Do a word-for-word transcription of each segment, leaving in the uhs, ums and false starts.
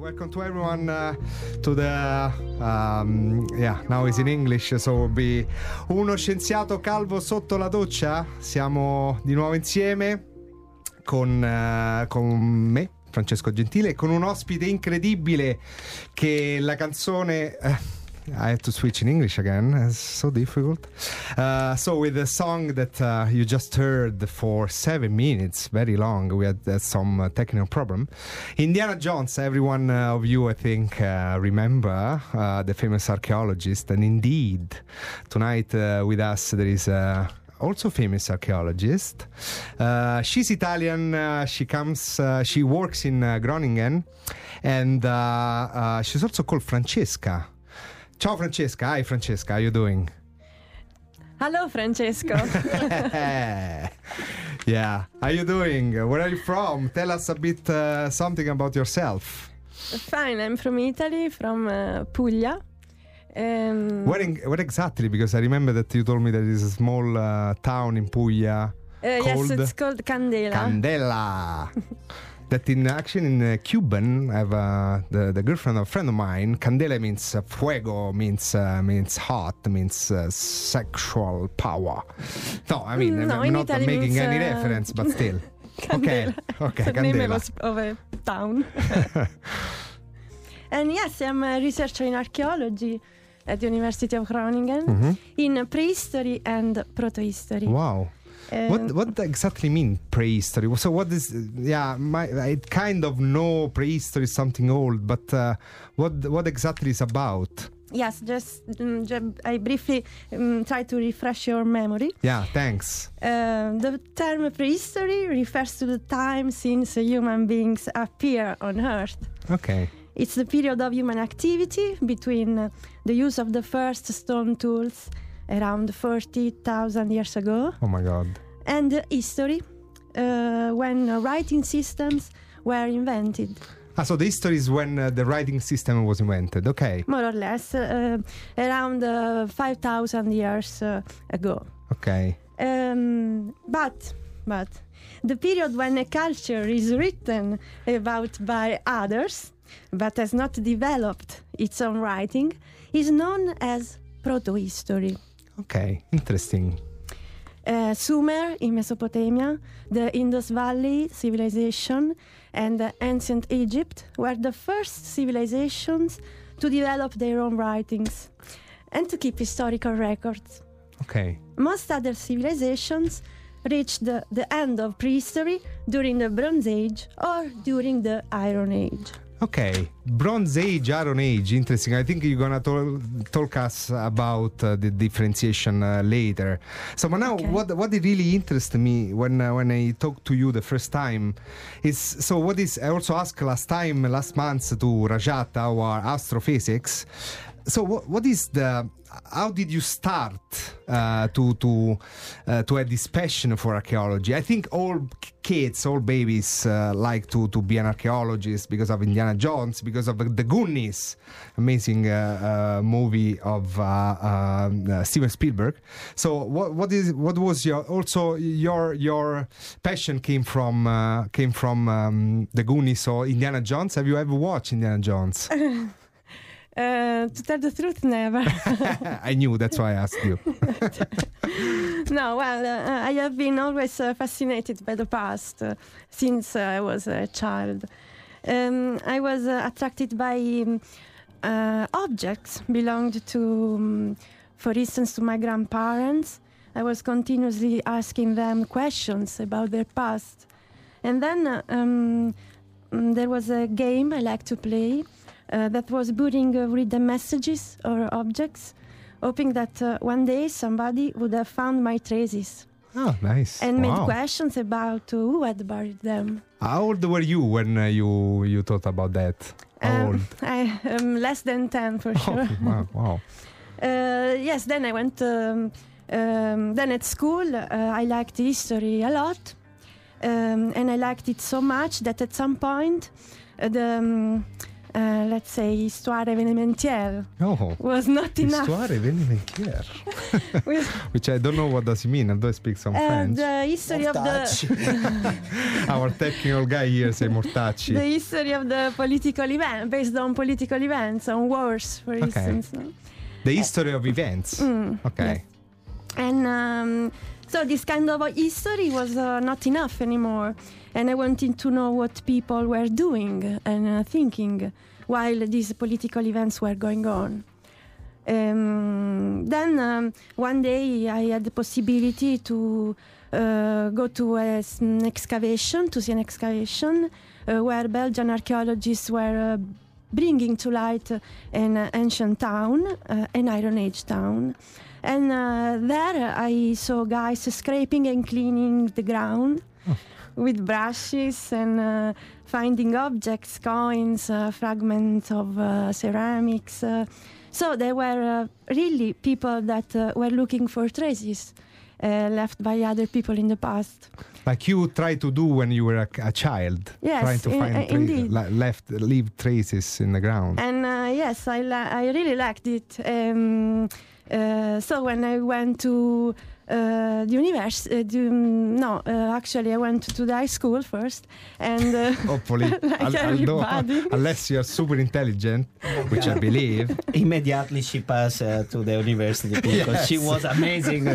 Welcome to everyone uh, to the um, yeah now it's in English, so we'll be uno scienziato calvo sotto la doccia. Siamo di nuovo insieme con uh, con me, Francesco Gentile, con un ospite incredibile che la canzone uh, I have to switch in English again. It's so difficult. Uh, so with the song that uh, you just heard for seven minutes, very long, we had uh, some uh, technical problem. Indiana Jones, everyone uh, of you, I think, uh, remember uh, the famous archaeologist. And indeed, tonight uh, with us there is a uh, also famous archaeologist. Uh, she's Italian. Uh, she comes. Uh, she works in uh, Groningen, and uh, uh, she's also called Francesca. Ciao Francesca, hi Francesca, how are you doing? Hello Francesco. Yeah, how are you doing? Where are you from? Tell us a bit uh, something about yourself. Fine, I'm from Italy, from uh, Puglia. Um, where, in, where exactly? Because I remember that you told me there is a small uh, town in Puglia. Uh, called yes, it's called Candela. Candela. That in action in uh, Cuban, I have uh, the, the girlfriend of a friend of mine. Candela means uh, fuego, means uh, means hot, means uh, sexual power. No, I mean no, I'm in not Italy making means, any uh, reference, but still. Candela. Okay, okay, the Candela. Name was of a town. And yes, I'm a researcher in archaeology at the University of Groningen, mm-hmm. in prehistory and protohistory. Wow. Um, what what exactly mean prehistory? So what is yeah? My, I kind of know prehistory is something old, but uh, what what exactly is about? Yes, just um, I briefly um, try to refresh your memory. Yeah, thanks. Uh, the term prehistory refers to the time since human beings appear on Earth. Okay. It's the period of human activity between the use of the first stone tools, around forty thousand years ago. Oh my God. And uh, history, uh, when writing systems were invented. Ah, so the history is when uh, the writing system was invented, okay. More or less, uh, around uh, five thousand years uh, ago. Okay. Um, but, but, the period when a culture is written about by others, but has not developed its own writing, is known as protohistory. Okay, interesting. Uh, Sumer in Mesopotamia, the Indus Valley civilization, and uh, ancient Egypt were the first civilizations to develop their own writings and to keep historical records. Okay. Most other civilizations reached the, the end of prehistory during the Bronze Age or during the Iron Age. Okay, Bronze Age, Iron Age, interesting. I think you're gonna tol- talk us about uh, the differentiation uh, later. So, but now, okay. what what really interests me when uh, when I talked to you the first time is so. What is I also asked last time, last month, to Rajat, our astrophysics. So, what what is the how did you start uh, to to uh, to have this passion for archaeology? I think all kids, all babies uh, like to, to be an archaeologist because of Indiana Jones, because of the Goonies, amazing uh, uh, movie of uh, uh, Steven Spielberg. So what what is what was your also your your passion came from uh, came from um, the Goonies or Indiana Jones? Have you ever watched Indiana Jones? Uh, to tell the truth, never. I knew, that's why I asked you. No, well, uh, I have been always uh, fascinated by the past uh, since uh, I was a child. Um, I was uh, attracted by um, uh, objects belonged to, um, for instance, to my grandparents. I was continuously asking them questions about their past. And then uh, um, there was a game I liked to play. Uh, that was building uh, random messages or objects, hoping that uh, one day somebody would have found my traces. Oh, nice. And wow. Made questions about who had buried them. How old were you when uh, you, you thought about that? How um, old? I am less than ten for sure. Oh, wow. wow. uh, yes, then I went, um, um, then at school uh, I liked history a lot. Um, and I liked it so much that at some point uh, the... Um, uh, let's say, histoire événementielle oh, was not enough. Histoire événementielle, which I don't know what does it mean, although I speak some uh, French. The history Mortacci. of the our technical guy here says Mortacci. The history of the political event, based on political events, on wars, for okay. instance. No? The history uh, of events. Mm, okay. Yes. And um, so this kind of history was uh, not enough anymore, and I wanted to know what people were doing and uh, thinking while these political events were going on. Um, then um, one day I had the possibility to uh, go to a, an excavation, to see an excavation uh, where Belgian archaeologists were uh, bringing to light an ancient town, uh, an Iron Age town. And uh, there I saw guys scraping and cleaning the ground oh. with brushes and uh, finding objects, coins, uh, fragments of uh, ceramics. Uh, so they were uh, really people that uh, were looking for traces uh, left by other people in the past. Like you tried to do when you were a, a child, yes, trying to in, find indeed. Tra- left, leave traces in the ground. And uh, yes, I, la- I really liked it. Um, Uh, so when I went to uh, the university, uh, the, um, no, uh, actually I went to the high school first, and uh, hopefully, like al- everybody. Unless you're super intelligent, which I believe. Immediately she passed uh, to the university because yes. she was amazing.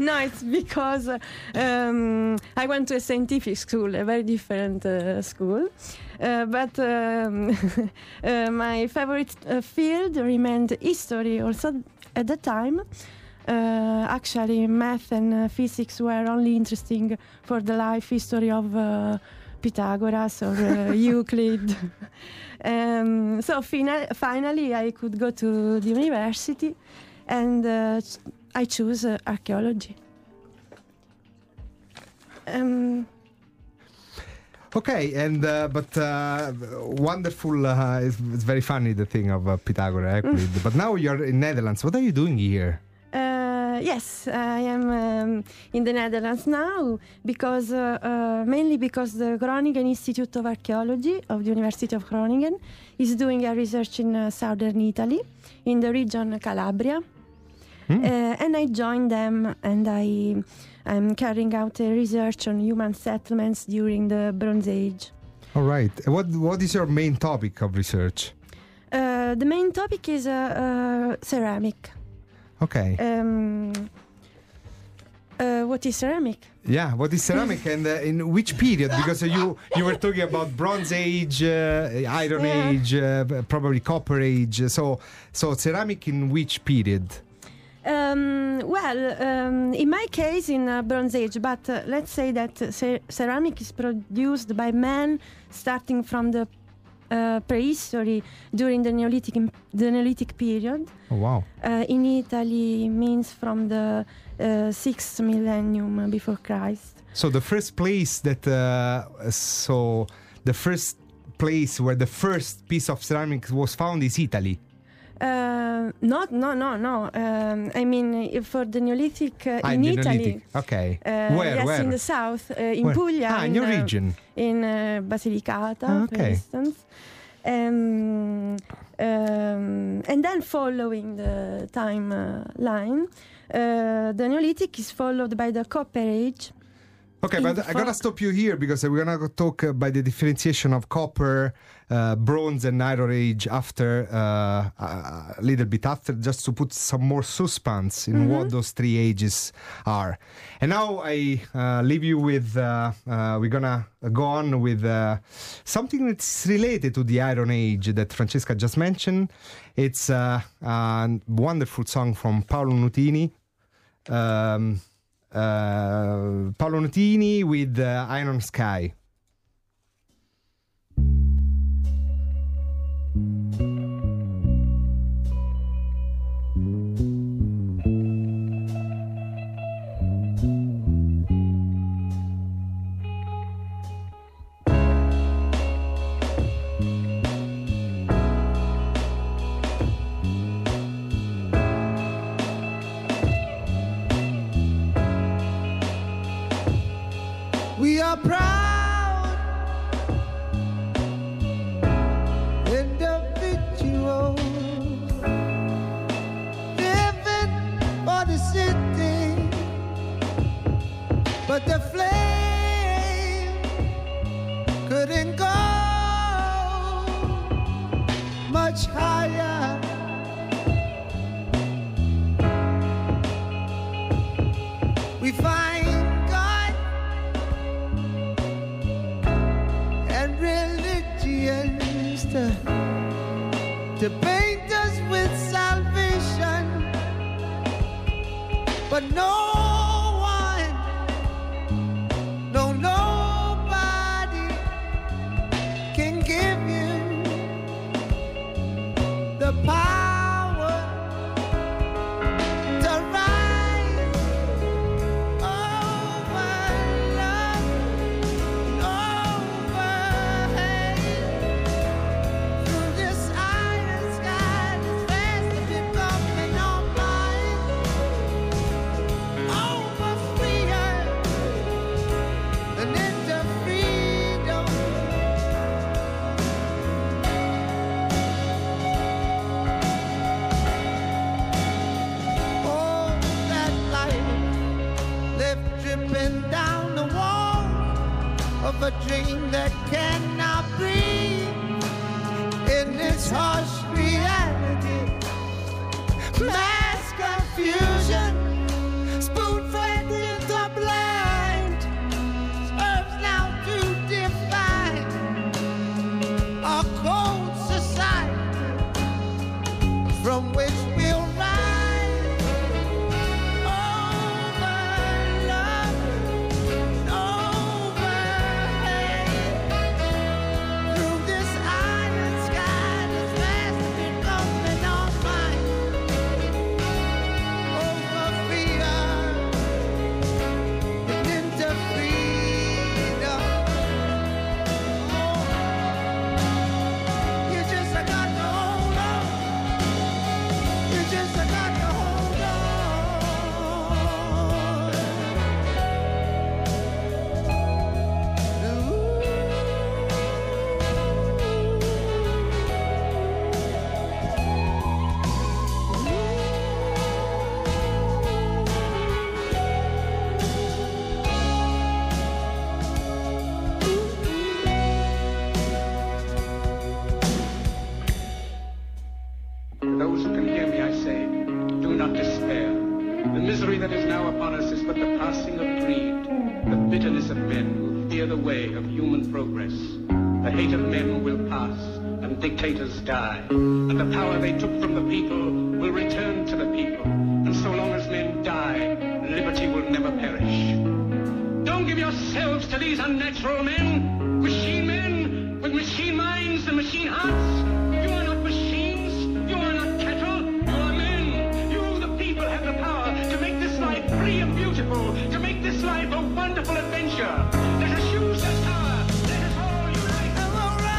No, it's because uh, um, I went to a scientific school, a very different uh, school. Uh, but um, uh, my favorite uh, field remained history also at that time. Uh, actually, math and uh, physics were only interesting for the life history of uh, Pythagoras or uh, Euclid. um, so fina- finally, I could go to the university and uh, ch- I chose uh, archaeology. Um, Okay, and uh, but uh, wonderful. Uh, it's, it's very funny the thing of uh, Pythagoras, Euclid. But now you're in Netherlands. What are you doing here? Uh, yes, I am um, in the Netherlands now because uh, uh, mainly because the Groningen Institute of Archaeology of the University of Groningen is doing a research in uh, southern Italy, in the region Calabria, mm. uh, and I joined them and I. I'm carrying out a research on human settlements during the Bronze Age. All right. What What is your main topic of research? Uh, the main topic is uh, uh, ceramic. Okay. Um, uh, what is ceramic? Yeah, what is ceramic and uh, in which period? Because uh, you you were talking about Bronze Age, uh, Iron yeah. Age, uh, probably Copper Age. So so ceramic in which period? Um, well, um, in my case, in uh, Bronze Age, but uh, let's say that uh, cer- ceramic is produced by man starting from the uh, prehistory during the Neolithic imp- the Neolithic period. Oh, wow! Uh, in Italy, means from the uh, sixth millennium before Christ. So the first place that uh, so the first place where the first piece of ceramic was found is Italy. Uh, not, no, no, no. Um, I mean, for the Neolithic uh, ah, in the Italy. Neolithic. Okay. Uh, where, yes, where? In the south, uh, in where? Puglia. Ah, in your uh, region. In uh, Basilicata, ah, okay. for instance. Um, um, and then following the timeline, uh, uh, the Neolithic is followed by the Copper Age. Okay, but I'm going to stop you here because we're going to talk about the differentiation of copper, uh, bronze and iron age after, uh, a little bit after, just to put some more suspense in mm-hmm. what those three ages are. And now I uh, leave you with, uh, uh, we're going to go on with uh, something that's related to the Iron Age that Francesca just mentioned. It's uh, a wonderful song from Paolo Nutini. Um... Uh, Paolo Nutini with uh, Iron Sky. Proud much higher. We find God and religion to, to paint us with salvation, but no. A dream that cannot breathe in its harsh reality. Mass confusion, spoon-fed in the blind, herbs now to define our cold society from which we'll rise. Dictators die, and the power they took from the people will return to the people. And so long as men die, liberty will never perish. Don't give yourselves to these unnatural men, machine men with machine minds and machine hearts. You are not machines, you are not cattle, you are men. You, the people, have the power to make this life free and beautiful, to make this life a wonderful adventure. Let us use this power. All right.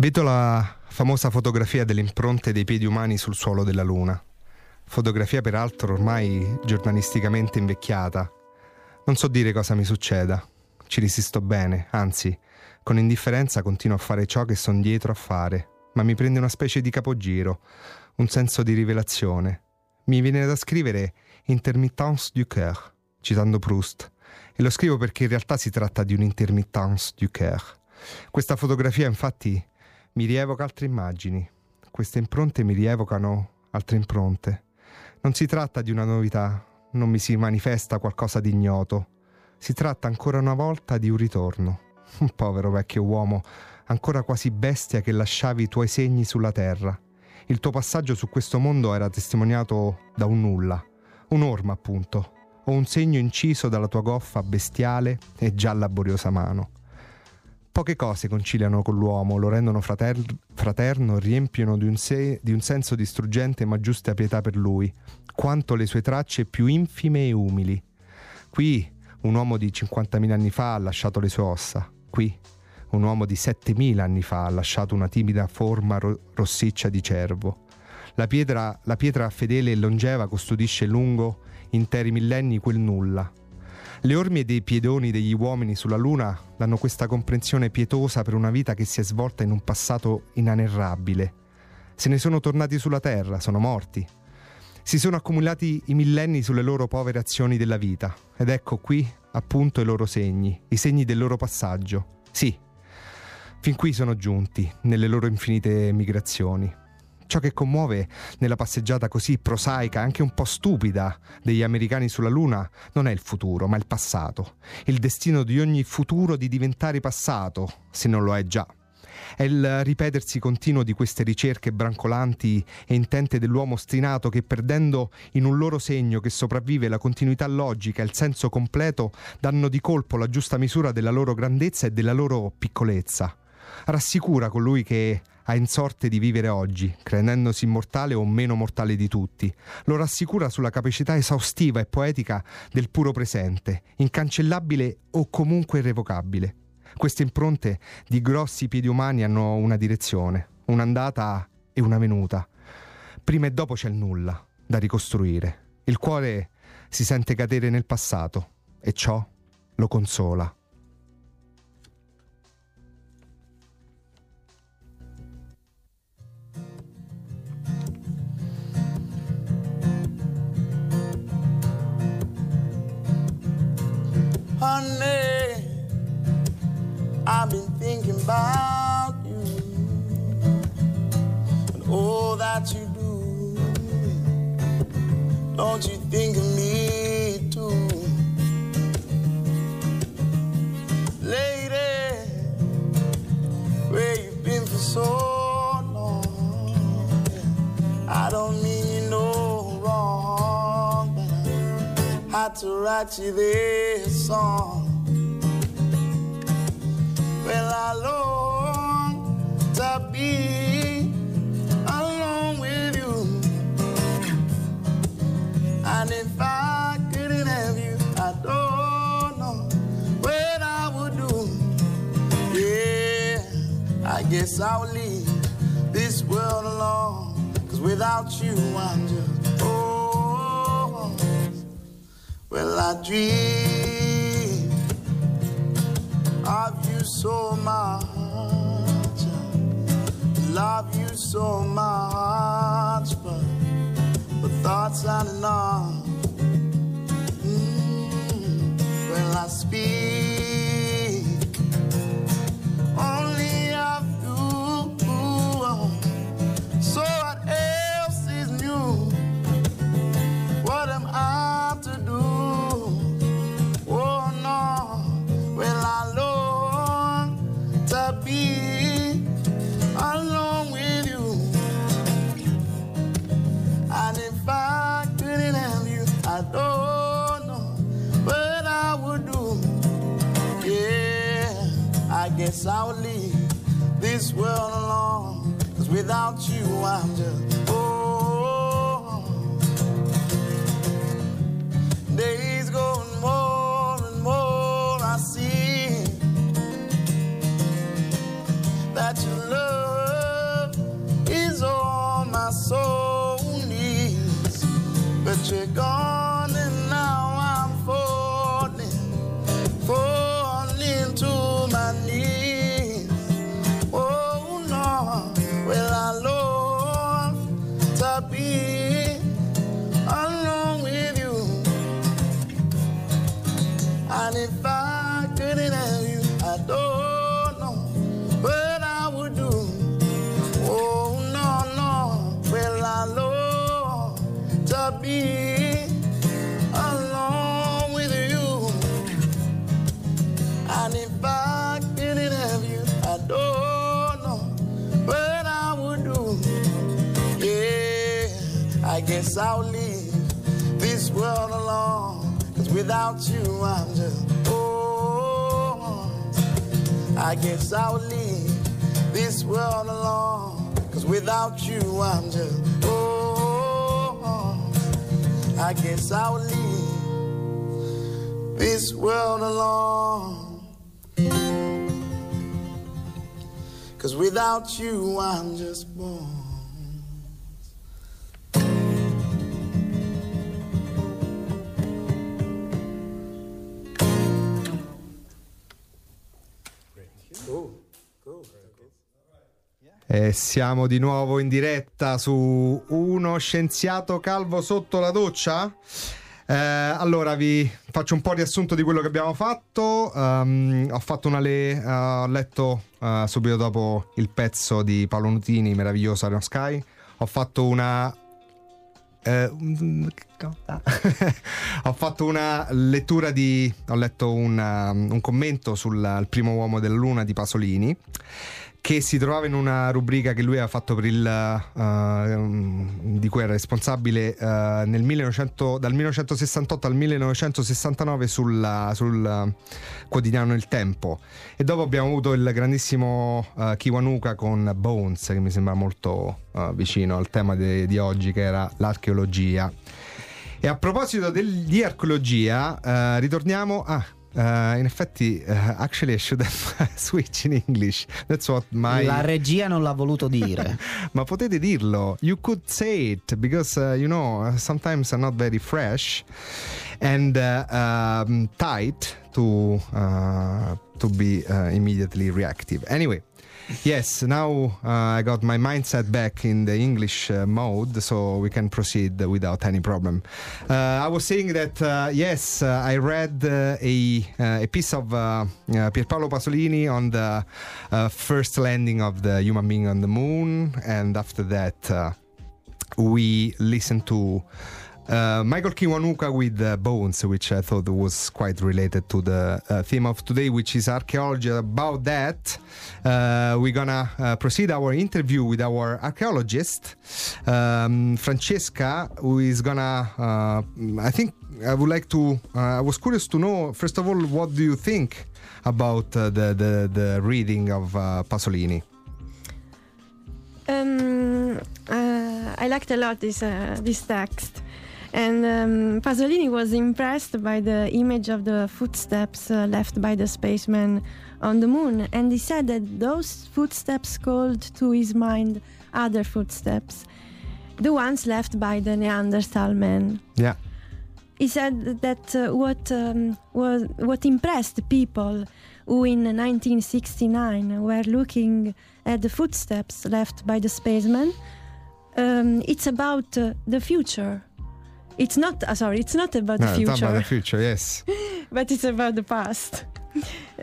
Vedo la famosa fotografia delle impronte dei piedi umani sul suolo della Luna. Fotografia peraltro ormai giornalisticamente invecchiata. Non so dire cosa mi succeda. Ci resisto bene, anzi, con indifferenza continuo a fare ciò che son dietro a fare, ma mi prende una specie di capogiro, un senso di rivelazione. Mi viene da scrivere «Intermittence du cœur», citando Proust, e lo scrivo perché in realtà si tratta di un'intermittence du cœur. Questa fotografia, infatti, mi rievoca altre immagini. Queste impronte mi rievocano altre impronte. Non si tratta di una novità, non mi si manifesta qualcosa di ignoto. Si tratta ancora una volta di un ritorno. Un povero vecchio uomo, ancora quasi bestia, che lasciavi i tuoi segni sulla terra. Il tuo passaggio su questo mondo era testimoniato da un nulla, un'orma appunto, o un segno inciso dalla tua goffa bestiale e già laboriosa mano. Poche cose conciliano con l'uomo, lo rendono frater- fraterno, riempiono di un, se- di un senso distruggente ma giusta pietà per lui, quanto le sue tracce più infime e umili. Qui un uomo di cinquantamila anni fa ha lasciato le sue ossa, qui un uomo di settemila anni fa ha lasciato una timida forma ro- rossiccia di cervo. La pietra, la pietra fedele e longeva custodisce lungo interi millenni quel nulla. Le orme dei piedoni degli uomini sulla Luna danno questa comprensione pietosa per una vita che si è svolta in un passato inanerrabile. Se ne sono tornati sulla Terra, sono morti. Si sono accumulati i millenni sulle loro povere azioni della vita. Ed ecco qui, appunto, i loro segni, i segni del loro passaggio. Sì, fin qui sono giunti, nelle loro infinite migrazioni. Ciò che commuove nella passeggiata così prosaica, anche un po' stupida, degli americani sulla Luna non è il futuro, ma il passato. Il destino di ogni futuro di diventare passato, se non lo è già. È il ripetersi continuo di queste ricerche brancolanti e intente dell'uomo ostinato che, perdendo in un loro segno che sopravvive la continuità logica e il senso completo, danno di colpo la giusta misura della loro grandezza e della loro piccolezza. Rassicura colui che ha in sorte di vivere oggi, credendosi immortale o meno mortale di tutti. Lo rassicura sulla capacità esaustiva e poetica del puro presente, incancellabile o comunque irrevocabile. Queste impronte di grossi piedi umani hanno una direzione, un'andata e una venuta. Prima e dopo c'è il nulla da ricostruire. Il cuore si sente cadere nel passato e ciò lo consola. Honey, I've been thinking about you and all that you do. Don't you think of me too? Lady, where you been for so long? I don't mean you no wrong. Had to write you this song. Well, I long to be alone with you, and if I couldn't have you, I don't know what I would do. Yeah, I guess I'll leave this world alone, 'cause without you I'm just oh. Well, I dream of you so much, love you so much, but the thoughts aren't enough. Mm-hmm. Well, I speak only of you, so what else is new? What am I to do? Guess I'll leave this world alone, 'cause without you I'm just oh. Days go and more and more I see that you love Cause you're gone and now I'm falling, falling to my knees. Oh no, will I love to be alone with you? And if I couldn't have you, I don't know what I would do. Oh no, no, will I love to be alone with you? And if I didn't have you, I don't know what I would do. Yeah, I guess I'll leave this world alone, cause without you I'm just, oh. I guess I'll leave this world alone, cause without you I'm just, oh. I guess I'll leave this world alone, cause without you I'm just born. E siamo di nuovo in diretta su Uno Scienziato Calvo Sotto la Doccia. Eh, allora vi faccio un po' riassunto di quello che abbiamo fatto. Um, ho fatto una le, uh, ho letto uh, subito dopo il pezzo di Paolo Nutini, meraviglioso Arion Sky. Ho fatto una eh, ho fatto una lettura di ho letto una, un commento sul Il primo uomo della luna di Pasolini, che si trovava in una rubrica che lui aveva fatto per il uh, di cui era responsabile uh, nel millenovecento, dal millenovecentosessantotto al millenovecentosessantanove sul, sul uh, quotidiano Il Tempo, e dopo abbiamo avuto il grandissimo uh, Kiwanuka con Bones, che mi sembra molto uh, vicino al tema de, di oggi, che era l'archeologia. E a proposito del, di archeologia, uh, ritorniamo a Uh, in effetti, uh, actually I should have switch in English. That's what my... La regia non l'ha voluto dire. Ma potete dirlo. You could say it, because uh, you know, sometimes I'm not very fresh and uh, um, tight to uh, to be uh, immediately reactive. Anyway, yes, now uh, I got my mindset back in the English uh, mode, so we can proceed without any problem. Uh, I was saying that, uh, yes, uh, I read uh, a, uh, a piece of uh, uh, Pier Paolo Pasolini on the uh, first landing of the human being on the moon, and after that uh, we listened to Uh, Michael Kiwanuka with uh, Bones, which I thought was quite related to the uh, theme of today, which is archaeology. About that, uh, we're gonna uh, proceed our interview with our archaeologist, um, Francesca, who is gonna, uh, I think I would like to, uh, I was curious to know, first of all, what do you think about uh, the, the, the reading of uh, Pasolini? Um, uh, I liked a lot this, uh, this text. And um, Pasolini was impressed by the image of the footsteps uh, left by the spaceman on the moon, and he said that those footsteps called to his mind other footsteps, the ones left by the Neanderthal man. Yeah. He said that uh, what um, was what impressed people who in nineteen sixty-nine were looking at the footsteps left by the spaceman, um, it's about uh, the future. It's not, uh, sorry, it's not about no, the future. It's about the future, yes. But it's about the past.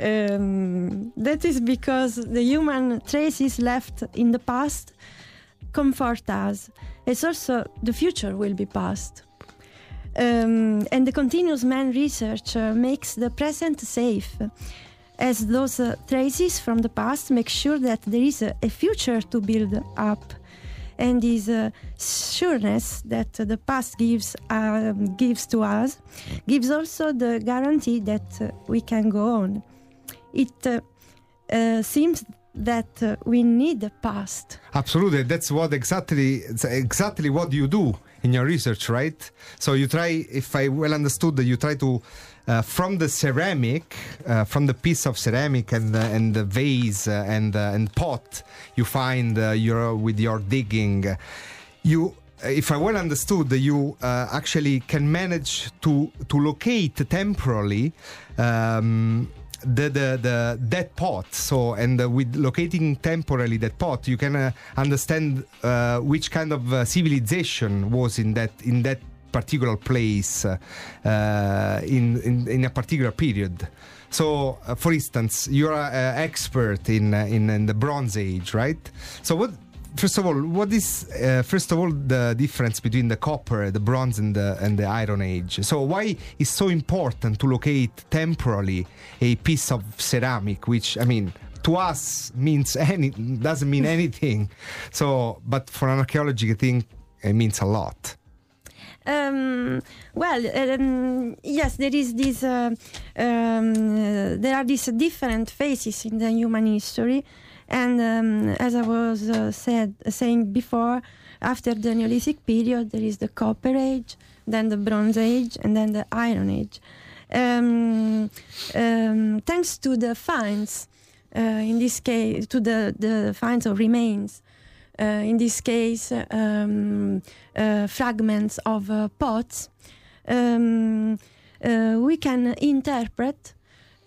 Um, that is because the human traces left in the past comfort us. It's also the future will be past. Um, and the continuous man research uh, makes the present safe, as those uh, traces from the past make sure that there is a, a future to build up. And this uh, sureness that uh, the past gives uh, gives to us gives also the guarantee that uh, we can go on. It uh, uh, seems that uh, we need the past. Absolutely, that's what exactly exactly what you do in your research, right? So you try, if I well understood, that you try to uh, from the ceramic, uh, from the piece of ceramic and the, and the vase and uh, and pot you find uh, your with your digging, you if I well understood, you uh, actually can manage to to locate temporally um, the, the the that pot. So, and uh, with locating temporally that pot, you can uh, understand uh, which kind of uh, civilization was in that in that particular place uh, in, in in a particular period. So, uh, for instance, you're an expert in, in in the Bronze Age, right? So what? First of all, what is uh, first of all the difference between the copper, the bronze, and the and the Iron Age? So why is so important to locate temporally a piece of ceramic, which I mean to us means any doesn't mean anything. So, but for an archaeology, I think it means a lot. Um, well, um, yes, there is this. Uh, um, uh, there are these different phases in the human history. And um, as I was uh, said, saying before, after the Neolithic period, there is the Copper Age, then the Bronze Age, and then the Iron Age. Um, um, thanks to the finds, uh, in this case, to the, the finds of remains, uh, in this case, um, uh, fragments of uh, pots, um, uh, we can interpret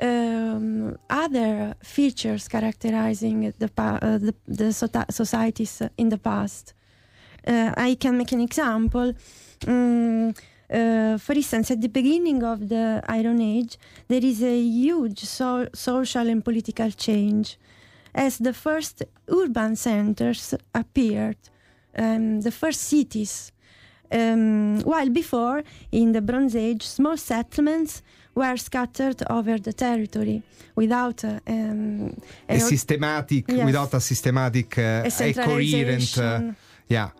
Um, other features characterizing the, pa- uh, the, the so- societies in the past. Uh, I can make an example. Um, uh, for instance, at the beginning of the Iron Age, there is a huge so- social and political change as the first urban centers appeared, um, the first cities. Um, while before, in the Bronze Age, small settlements were scattered over the territory without uh, um, a, a systematic, yes. without a systematic, uh, a, a coherent, uh, yeah.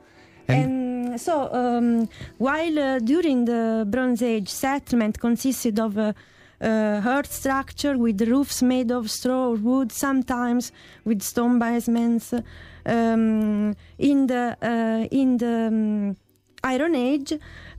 And, and so, um, while uh, during the Bronze Age, settlement consisted of a, a earth structure with roofs made of straw or wood, sometimes with stone basements. Um, in the uh, in the um, Iron Age,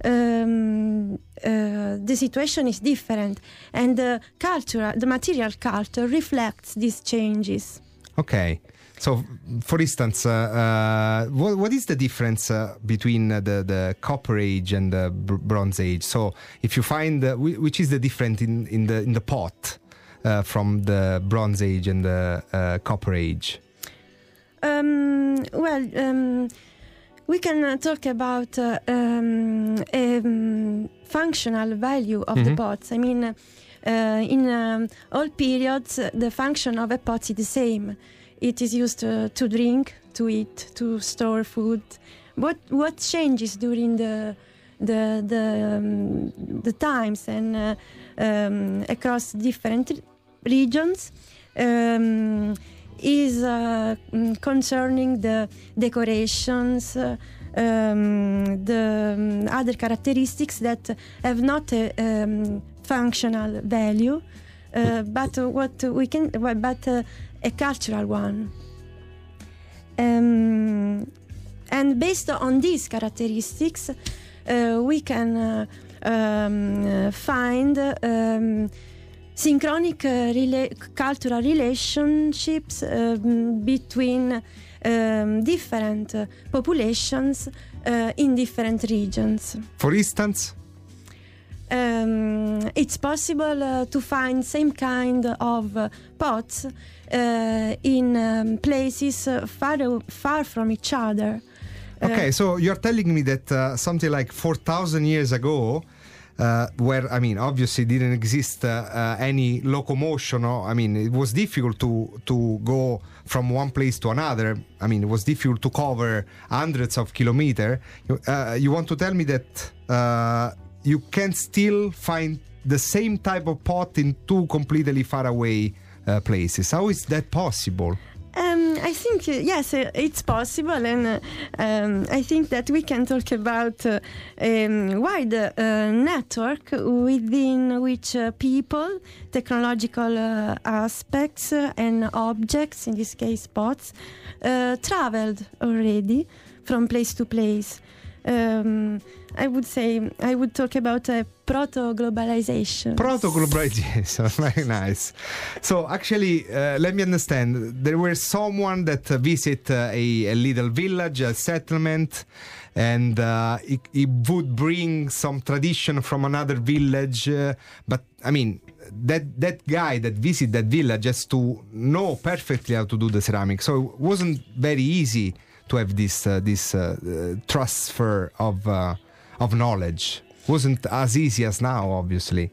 um, uh, the situation is different, and the culture, the material culture, reflects these changes. Okay, so for instance, uh, uh, what, what is the difference uh, between uh, the, the Copper Age and the br- Bronze Age? So, if you find uh, which is the difference in, in the in the pot uh, from the Bronze Age and the uh, Copper Age? Um, well. Um, We can uh, talk about uh, um, um, functional value of mm-hmm. the pots. I mean, uh, in um, all periods, uh, the function of a pot is the same. It is used uh, to drink, to eat, to store food. What what changes during the the the, um, the times and uh, um, across different regions? Um, is uh, concerning the decorations, uh, um, the um, other characteristics that have not a um, functional value, uh, but what we can, but uh, a cultural one. Um, and based on these characteristics, uh, we can uh, um, find um, synchronic uh, rela- cultural relationships uh, between um, different uh, populations uh, in different regions. For instance? Um, it's possible uh, to find same kind of uh, pots uh, in um, places uh, far, o- far from each other. Uh, okay, so you're telling me that uh, something like four thousand years ago, Uh, where, I mean, obviously didn't exist uh, uh, any locomotion, or, I mean, it was difficult to, to go from one place to another. I mean, it was difficult to cover hundreds of kilometers. Uh, you want to tell me that uh, you can still find the same type of pot in two completely far away uh, places. How is that possible? Um, I think, uh, yes, uh, it's possible, and uh, um, I think that we can talk about uh, a wide uh, network within which uh, people, technological uh, aspects uh, and objects, in this case pots, uh, traveled already from place to place. Um, I would say, I would talk about a uh, proto-globalization. Proto-globalization, very nice. So actually, uh, let me understand, there were someone that uh, visit uh, a, a little village, a settlement, and uh, it, it would bring some tradition from another village. Uh, but I mean, that that guy that visited that village has to know perfectly how to do the ceramic. So it wasn't very easy to have this uh, this uh, uh, transfer of uh, of knowledge. Wasn't as easy as now, obviously.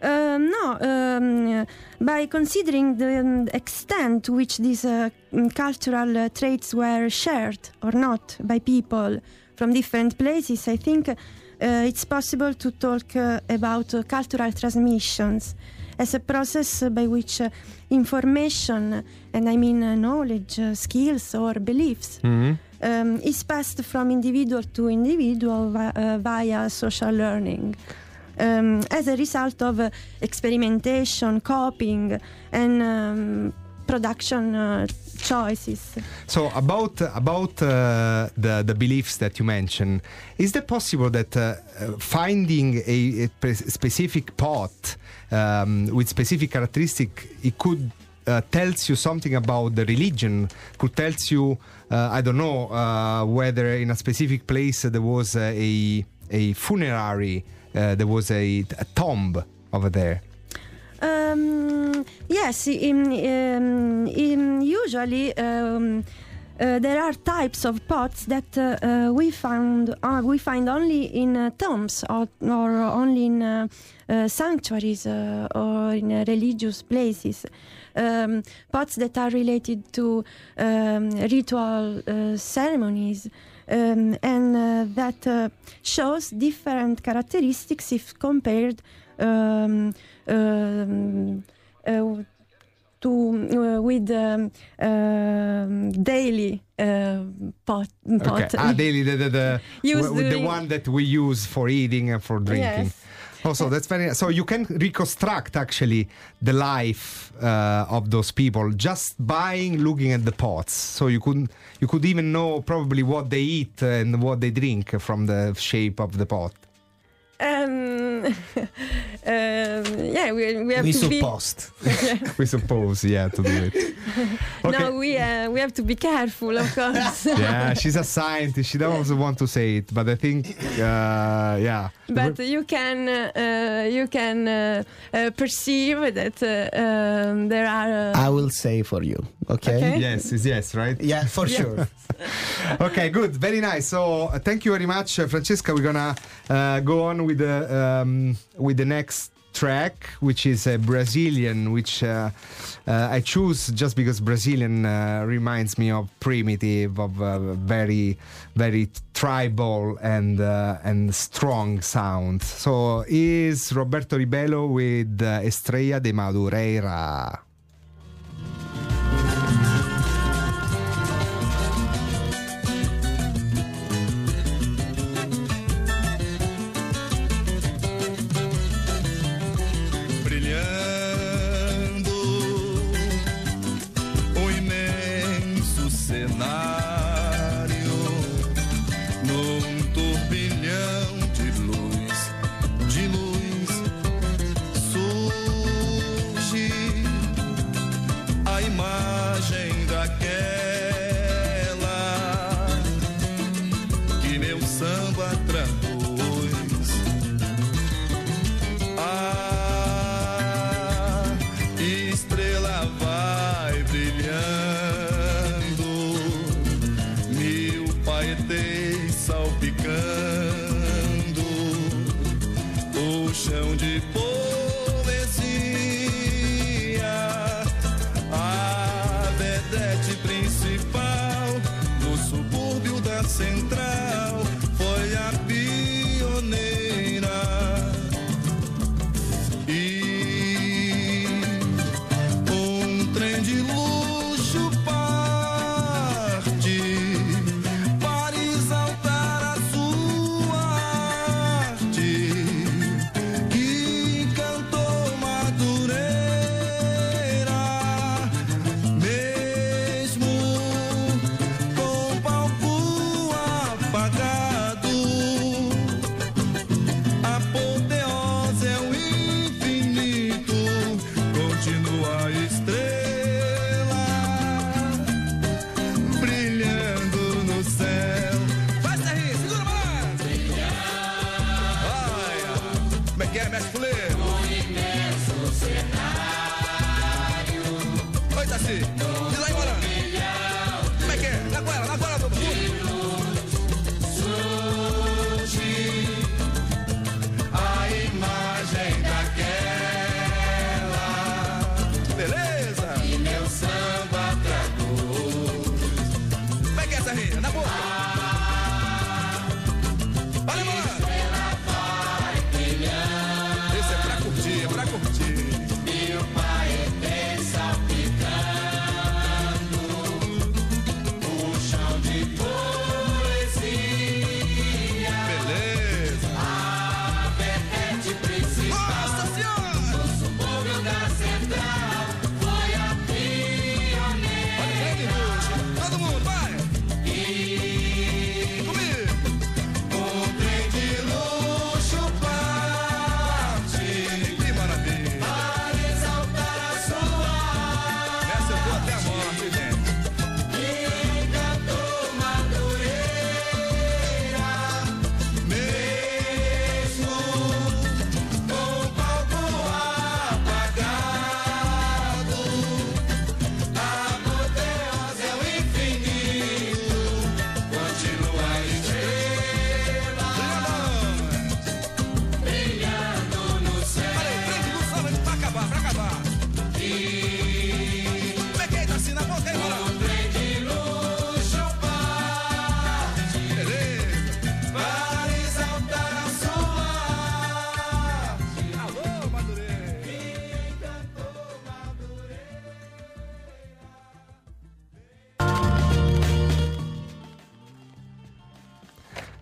Uh, no, um, by considering the extent to which these uh, cultural uh, traits were shared or not by people from different places, I think uh, it's possible to talk uh, about uh, cultural transmissions as a process by which uh, information, and I mean uh, knowledge, uh, skills or beliefs, mm-hmm. um, is passed from individual to individual vi- uh, via social learning. Um, as a result of uh, experimentation, copying, and um, production uh, choices. So about about uh, the the beliefs that you mentioned, is it possible that uh, finding a, a pre- specific pot um, with specific characteristic, it could uh, tells you something about the religion? Could tells you uh, I don't know uh, whether in a specific place there was uh, a a funerary. Uh, there was a, a tomb over there. Um, yes, in, in, in usually um, uh, there are types of pots that uh, uh, we found uh, we find only in uh, tombs or, or only in uh, uh, sanctuaries uh, or in uh, religious places. Um, pots that are related to um, ritual uh, ceremonies. Um, and uh, that uh, shows different characteristics if compared um, um, uh, to uh, with um, uh, daily uh, pot. pot. Okay. Ah, daily the the, the, w- the one that we use for eating and for drinking. Yes. Also, that's very. So you can reconstruct actually the life uh, of those people just by looking at the pots. So you could you could even know probably what they eat and what they drink from the shape of the pot. Um, um, yeah, we we have we to supposed. be. Yeah. We suppose, yeah, to do it. Okay. No, we uh, we have to be careful, of course. Yeah, she's a scientist. She doesn't want to say it, but I think, uh, yeah. But you can uh, you can uh, uh, perceive that uh, um, there are. Uh, I will say for you. Okay. okay. Yes, is yes, right? Yeah, for yes. sure. Okay, good, very nice. So uh, thank you very much, uh, Francesca. We're gonna uh, go on with the um, with the next track, which is a Brazilian, which uh, uh, I choose just because Brazilian uh, reminds me of primitive, of uh, very very tribal and uh, and strong sound. So is Roberto Ribeiro with uh, Estrella de Madureira. Wow.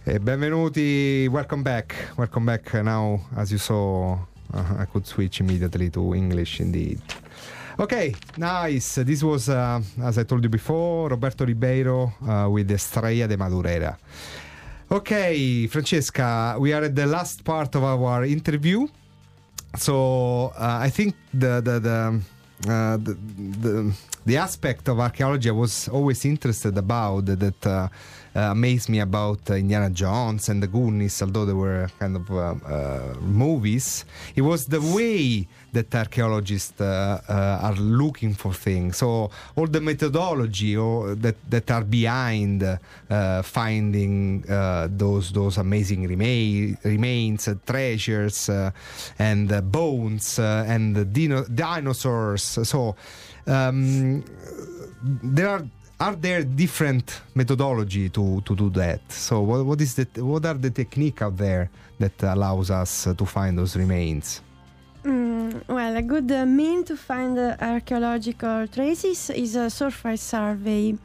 Eh, benvenuti, welcome back, welcome back. Now, as you saw, uh, I could switch immediately to English indeed. Okay, nice. This was, uh, as I told you before, Roberto Ribeiro uh, with Estrella de Madureira. Okay, Francesca, we are at the last part of our interview. So uh, I think the the the, uh, the the the aspect of archaeology I was always interested about that uh, uh, amazed me about uh, Indiana Jones and the Goonies, although they were kind of uh, uh, movies. It was the way that archaeologists uh, uh, are looking for things, so all the methodology or that that are behind uh, finding uh, those those amazing remain, remains, uh, treasures, uh, and uh, bones uh, and the dino- dinosaurs. So um, there are are there different methodology to to do that. So what what is that? What are the techniques out there that allows us to find those remains? Mm, well, a good uh, mean to find uh, archaeological traces is a surface survey,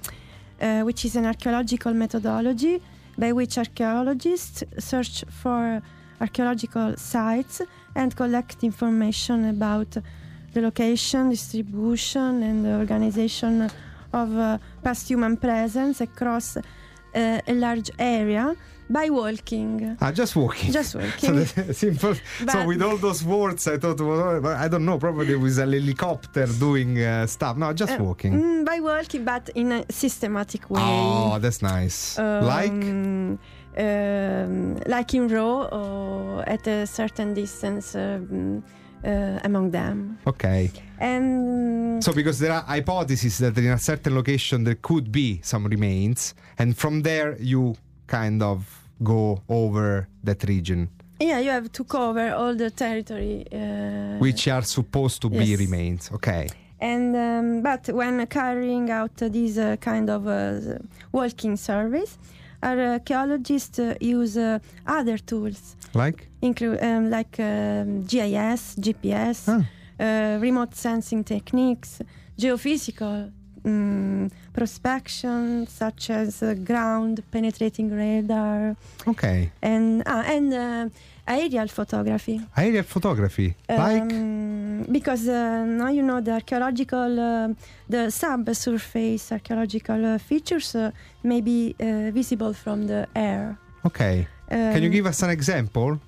uh, which is an archaeological methodology by which archaeologists search for archaeological sites and collect information about the location, distribution, and the organization of uh, past human presence across uh, a large area. By walking. Ah, just walking. Just walking. So, simple. So with all those words, I thought, well, I don't know, probably with a helicopter doing uh, stuff. No, just uh, walking. By walking, but in a systematic way. Oh, that's nice. Um, like? Um, like in row or at a certain distance um, uh, among them. Okay. And so because there are hypotheses that in a certain location there could be some remains, and from there you kind of go over that region. Yeah, you have to cover all the territory uh, which are supposed to yes. be remains. Okay. And um, but when carrying out uh, these uh, kind of uh, walking surveys, our archaeologists uh, use uh, other tools like include um, like um, G I S, G P S, ah. uh, remote sensing techniques, geophysical. Mm, prospection, such as uh, ground penetrating radar. Okay. And uh, and uh, aerial photography. Aerial photography, um, like because uh, now you know the archaeological, uh, the subsurface archaeological uh, features uh, may be uh, visible from the air. Okay. Um, Can you give us an example?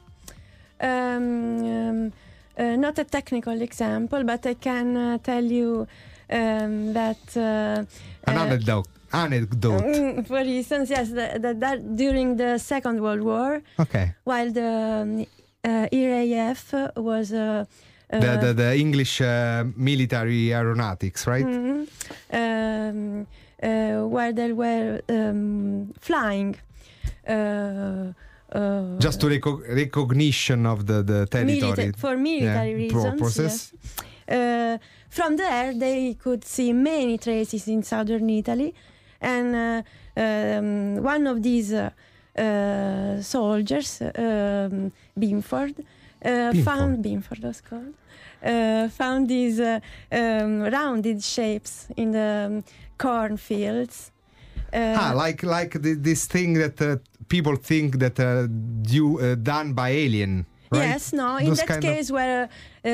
Um, um, uh, not a technical example, but I can uh, tell you. Um, that uh, an anecdote. Uh, anecdote. For instance, yes, that, that, that during the Second World War, okay, while the um, uh, R A F was uh, uh, the, the the English uh, military aeronautics, right? Mm-hmm. Um, uh, where they were um, flying. Uh, Uh, Just to reco- recognition of the, the territory. Milita- for military yeah, reasons. Process. Yes. Uh, from there, they could see many traces in southern Italy. And uh, um, one of these uh, uh, soldiers, um, Binford, uh, Binford, found Binford was called, uh, found these uh, um, rounded shapes in the um, cornfields. Uh, ah, like like the, this thing that uh, people think that uh, due, uh, done by alien. Right? Yes, no. Those in that case, of... were uh,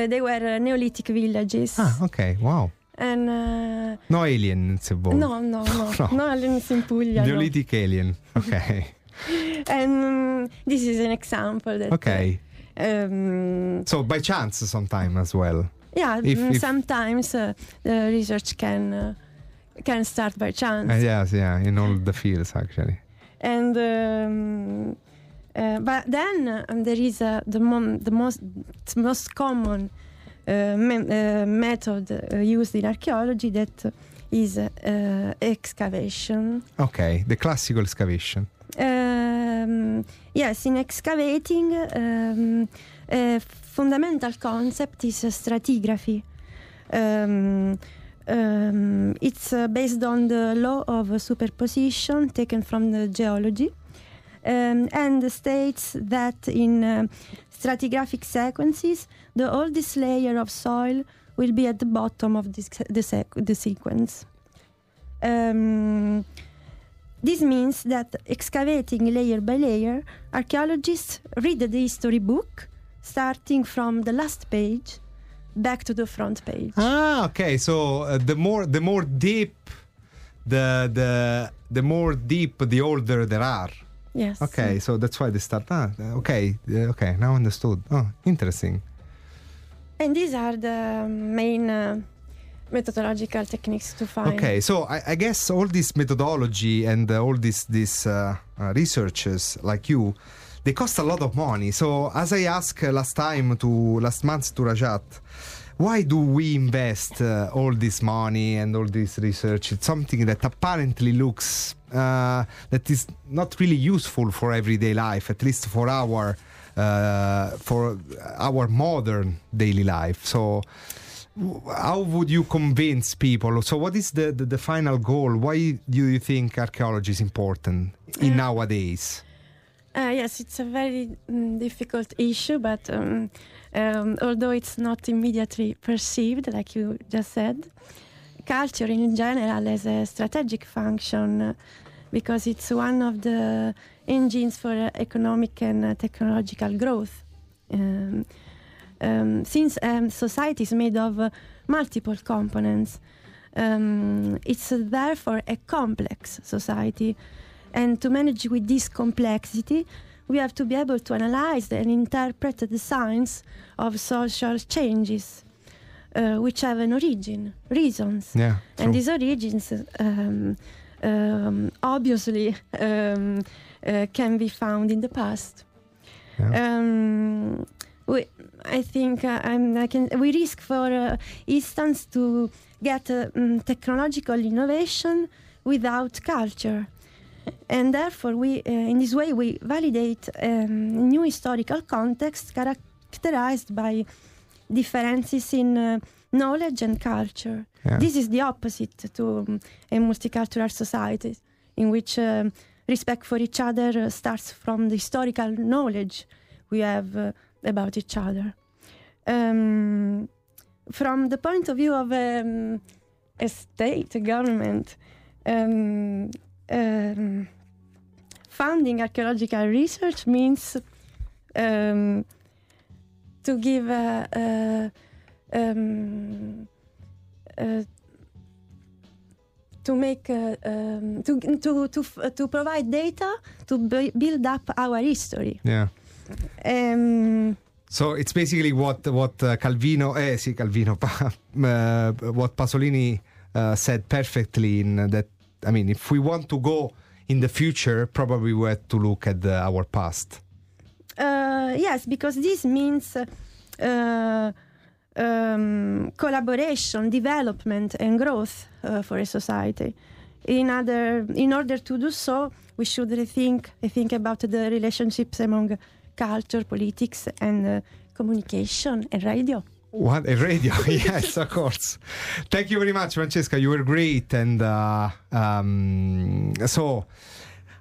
they were uh, Neolithic villages. Ah, okay, wow. And uh, no aliens involved. No, no, no, no, no aliens in Puglia. Neolithic no. alien. Okay. And um, this is an example that. Okay. Uh, um, so by chance, sometimes as well. Yeah, if, if sometimes uh, the research can. Uh, Can start by chance. Uh, yes, yeah, in all the fields actually. And um, uh, but then um, there is uh, the, mom, the most most common uh, me- uh, method uh, used in archaeology that is uh, excavation. Okay, the classical excavation. Um, yes, in excavating, um, a fundamental concept is uh, stratigraphy. Um, Um, it's uh, based on the law of uh, superposition taken from the geology um, and states that in uh, stratigraphic sequences the oldest layer of soil will be at the bottom of this, the, sec- the sequence. Um, This means that excavating layer by layer, archaeologists read the history book, starting from the last page back to the front page. Ah, okay. So uh, the more the more deep, the the the more deep, the older there are. Yes. Okay. So that's why they start. Ah, okay. Okay. Now understood. Oh, interesting. And these are the main Uh, methodological techniques to find. Okay, so I, I guess all this methodology and uh, all these these uh, uh, researchers like you, they cost a lot of money. So as I asked last time to last month to Rajat, why do we invest uh, all this money and all this research? It's something that apparently looks uh, that is not really useful for everyday life, at least for our uh, for our modern daily life. So how would you convince people? So what is the, the, the final goal? Why do you think archaeology is important in uh, nowadays? Uh, yes, it's a very um, difficult issue, but um, um, although it's not immediately perceived, like you just said, culture in general has a strategic function because it's one of the engines for economic and technological growth. Um, Um, since um, society is made of uh, multiple components, um, it's uh, therefore a complex society. And to manage with this complexity, we have to be able to analyze and interpret the signs of social changes, uh, which have an origin, reasons. Yeah, and these origins um, um, obviously um, uh, can be found in the past. Yeah. Um, We, I think uh, I'm, I can, we risk, for uh, instance, to get uh, um, technological innovation without culture. And therefore, we, uh, in this way, we validate um, new historical context characterized by differences in uh, knowledge and culture. Yeah. This is the opposite to um, a multicultural society in which um, respect for each other uh, starts from the historical knowledge we have uh, about each other. Um, from the point of view of um, a state, a government, um, um, funding archaeological research means um, to give a, a, um, a, to make a, um, to to to f- to provide data to b- build up our history. Yeah. Um, so it's basically what what uh, Calvino, eh, sì, Calvino, pa, uh, what Pasolini uh, said perfectly. In that, I mean, if we want to go in the future, probably we have to look at the, our past. Uh, yes, because this means uh, um, collaboration, development, and growth uh, for a society. In other, in order to do so, we should rethink, think about the relationships among culture, politics, and uh, communication, and radio. What a radio! Yes, of course. Thank you very much, Francesca. You were great, and uh, um, so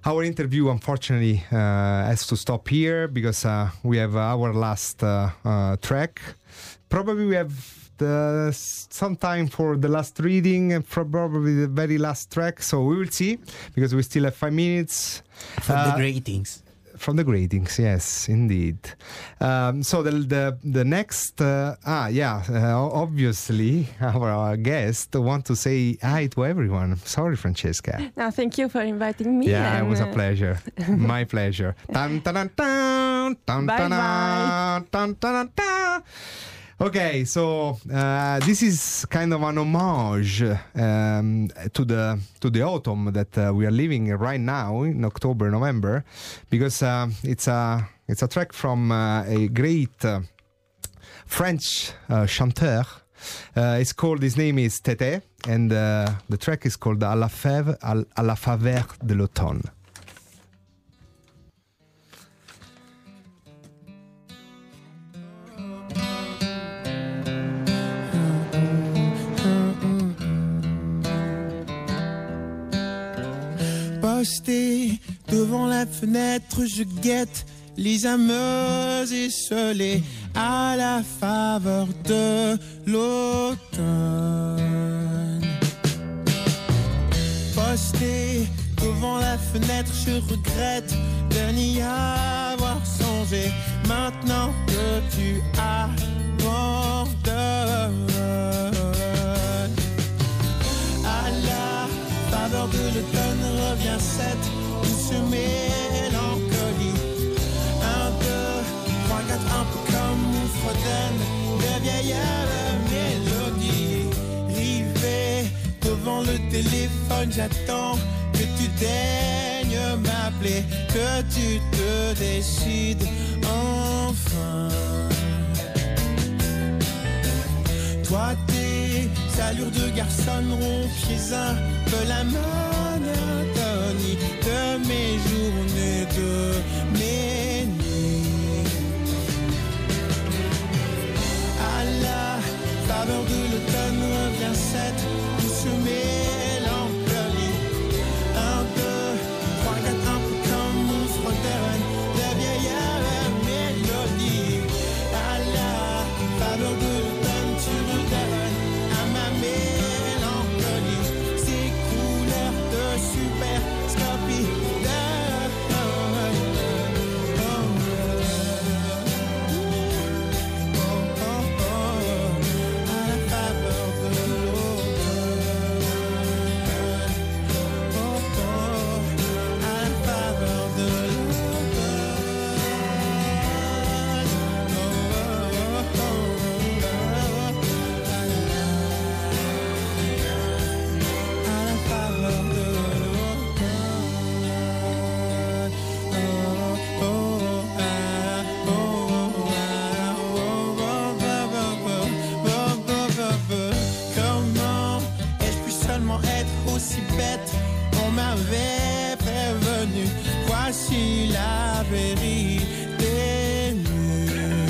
our interview, unfortunately, uh, has to stop here because uh, we have our last uh, uh, track. Probably we have the, some time for the last reading and probably the very last track. So we will see because we still have five minutes. For uh, the greetings. From the gratings, yes, indeed. Um, so the the, the next, uh, ah, yeah, uh, obviously our, our guest want to say hi to everyone. Sorry, Francesca. No, thank you for inviting me. Yeah, and it was a pleasure. My pleasure. Tan, tan, tan, tan, bye, tan, tan, tan, tan. Okay, so uh, this is kind of an homage um, to the to the autumn that uh, we are living right now in October, November, because uh, it's a it's a track from uh, a great uh, French uh, chanteur. Uh, it's called. His name is Tete, and uh, the track is called "À la fève, à la faveur de l'automne." Devant la fenêtre, je guette les ameuses esselées à la faveur de l'automne. Posté devant la fenêtre, je regrette de n'y avoir songé. Maintenant que tu abandonnes, à la faveur de l'automne revient cette douce mélancolie. Un, deux, trois, quatre, un peu comme une fredonne de vieille mélodie. Rivé devant le téléphone, j'attends que tu daignes m'appeler, que tu te décides enfin. Toi, tes allures de garçon rompiez un peu la monotonie de mes journées, de mes nuits. À la faveur de l'automne revient cette douce mélancolie. Un, deux, trois, quatre, un peu comme mon frotteur de vieille mélodie. À la faveur de l'automne, tu me donnes à ma mélancolie ces couleurs de super scopie. Voici la vérité nue.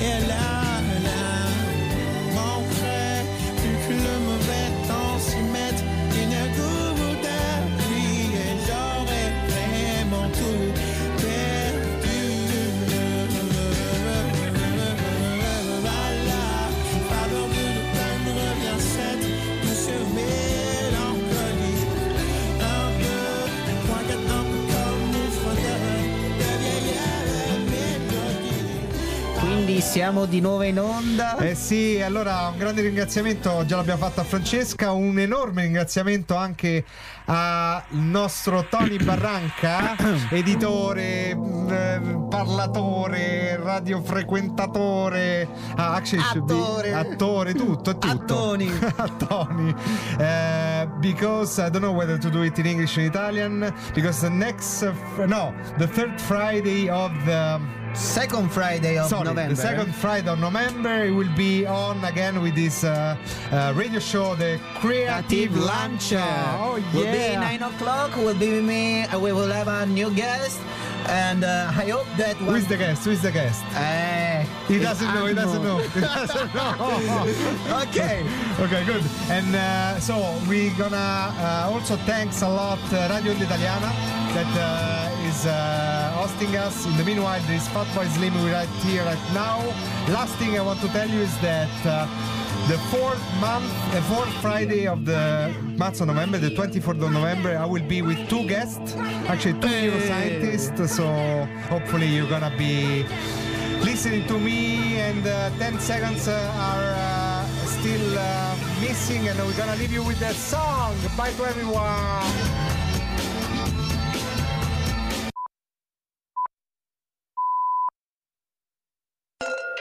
Et là, là, manquerait plus que le mauvais temps s'y mette une goutte de pluie et j'aurais vraiment tout perdu. Voilà, pardon de le peine revient cette douce mélancolie. Un, deux, trois, quatre, un. Quindi siamo di nuovo in onda. Eh sì, allora un grande ringraziamento già l'abbiamo fatto a Francesca, un enorme ringraziamento anche al nostro Tony Barranca, editore, eh, parlatore, radiofrequentatore, ah, attore. attore, tutto è tutto. Tony. Tony. Eh, because I don't know whether to do it in English or in Italian, because the next no, the third Friday of the Second Friday of Sorry, November. The second Friday of November, it will be on again with this uh, uh, radio show, the Creative Lunch. Oh yeah! Will be nine o'clock. Will be with me. We will have a new guest, and uh, I hope that. Who is the guest? Who is the guest? Uh, he doesn't know. He doesn't know. He doesn't know. Okay. Okay. Good. And uh, so we're gonna uh, also thanks a lot uh, Radio Italiana that uh, is. Uh, hosting us. In the meanwhile, there is Fat Boy Slim right here right now. Last thing I want to tell you is that uh, the fourth month, the uh, fourth Friday of the month of November, the twenty-fourth of November, I will be with two guests, actually two hey. neuroscientists. So hopefully you're gonna be listening to me. And uh, ten seconds uh, are uh, still uh, missing, and we're gonna leave you with that song. Bye to everyone.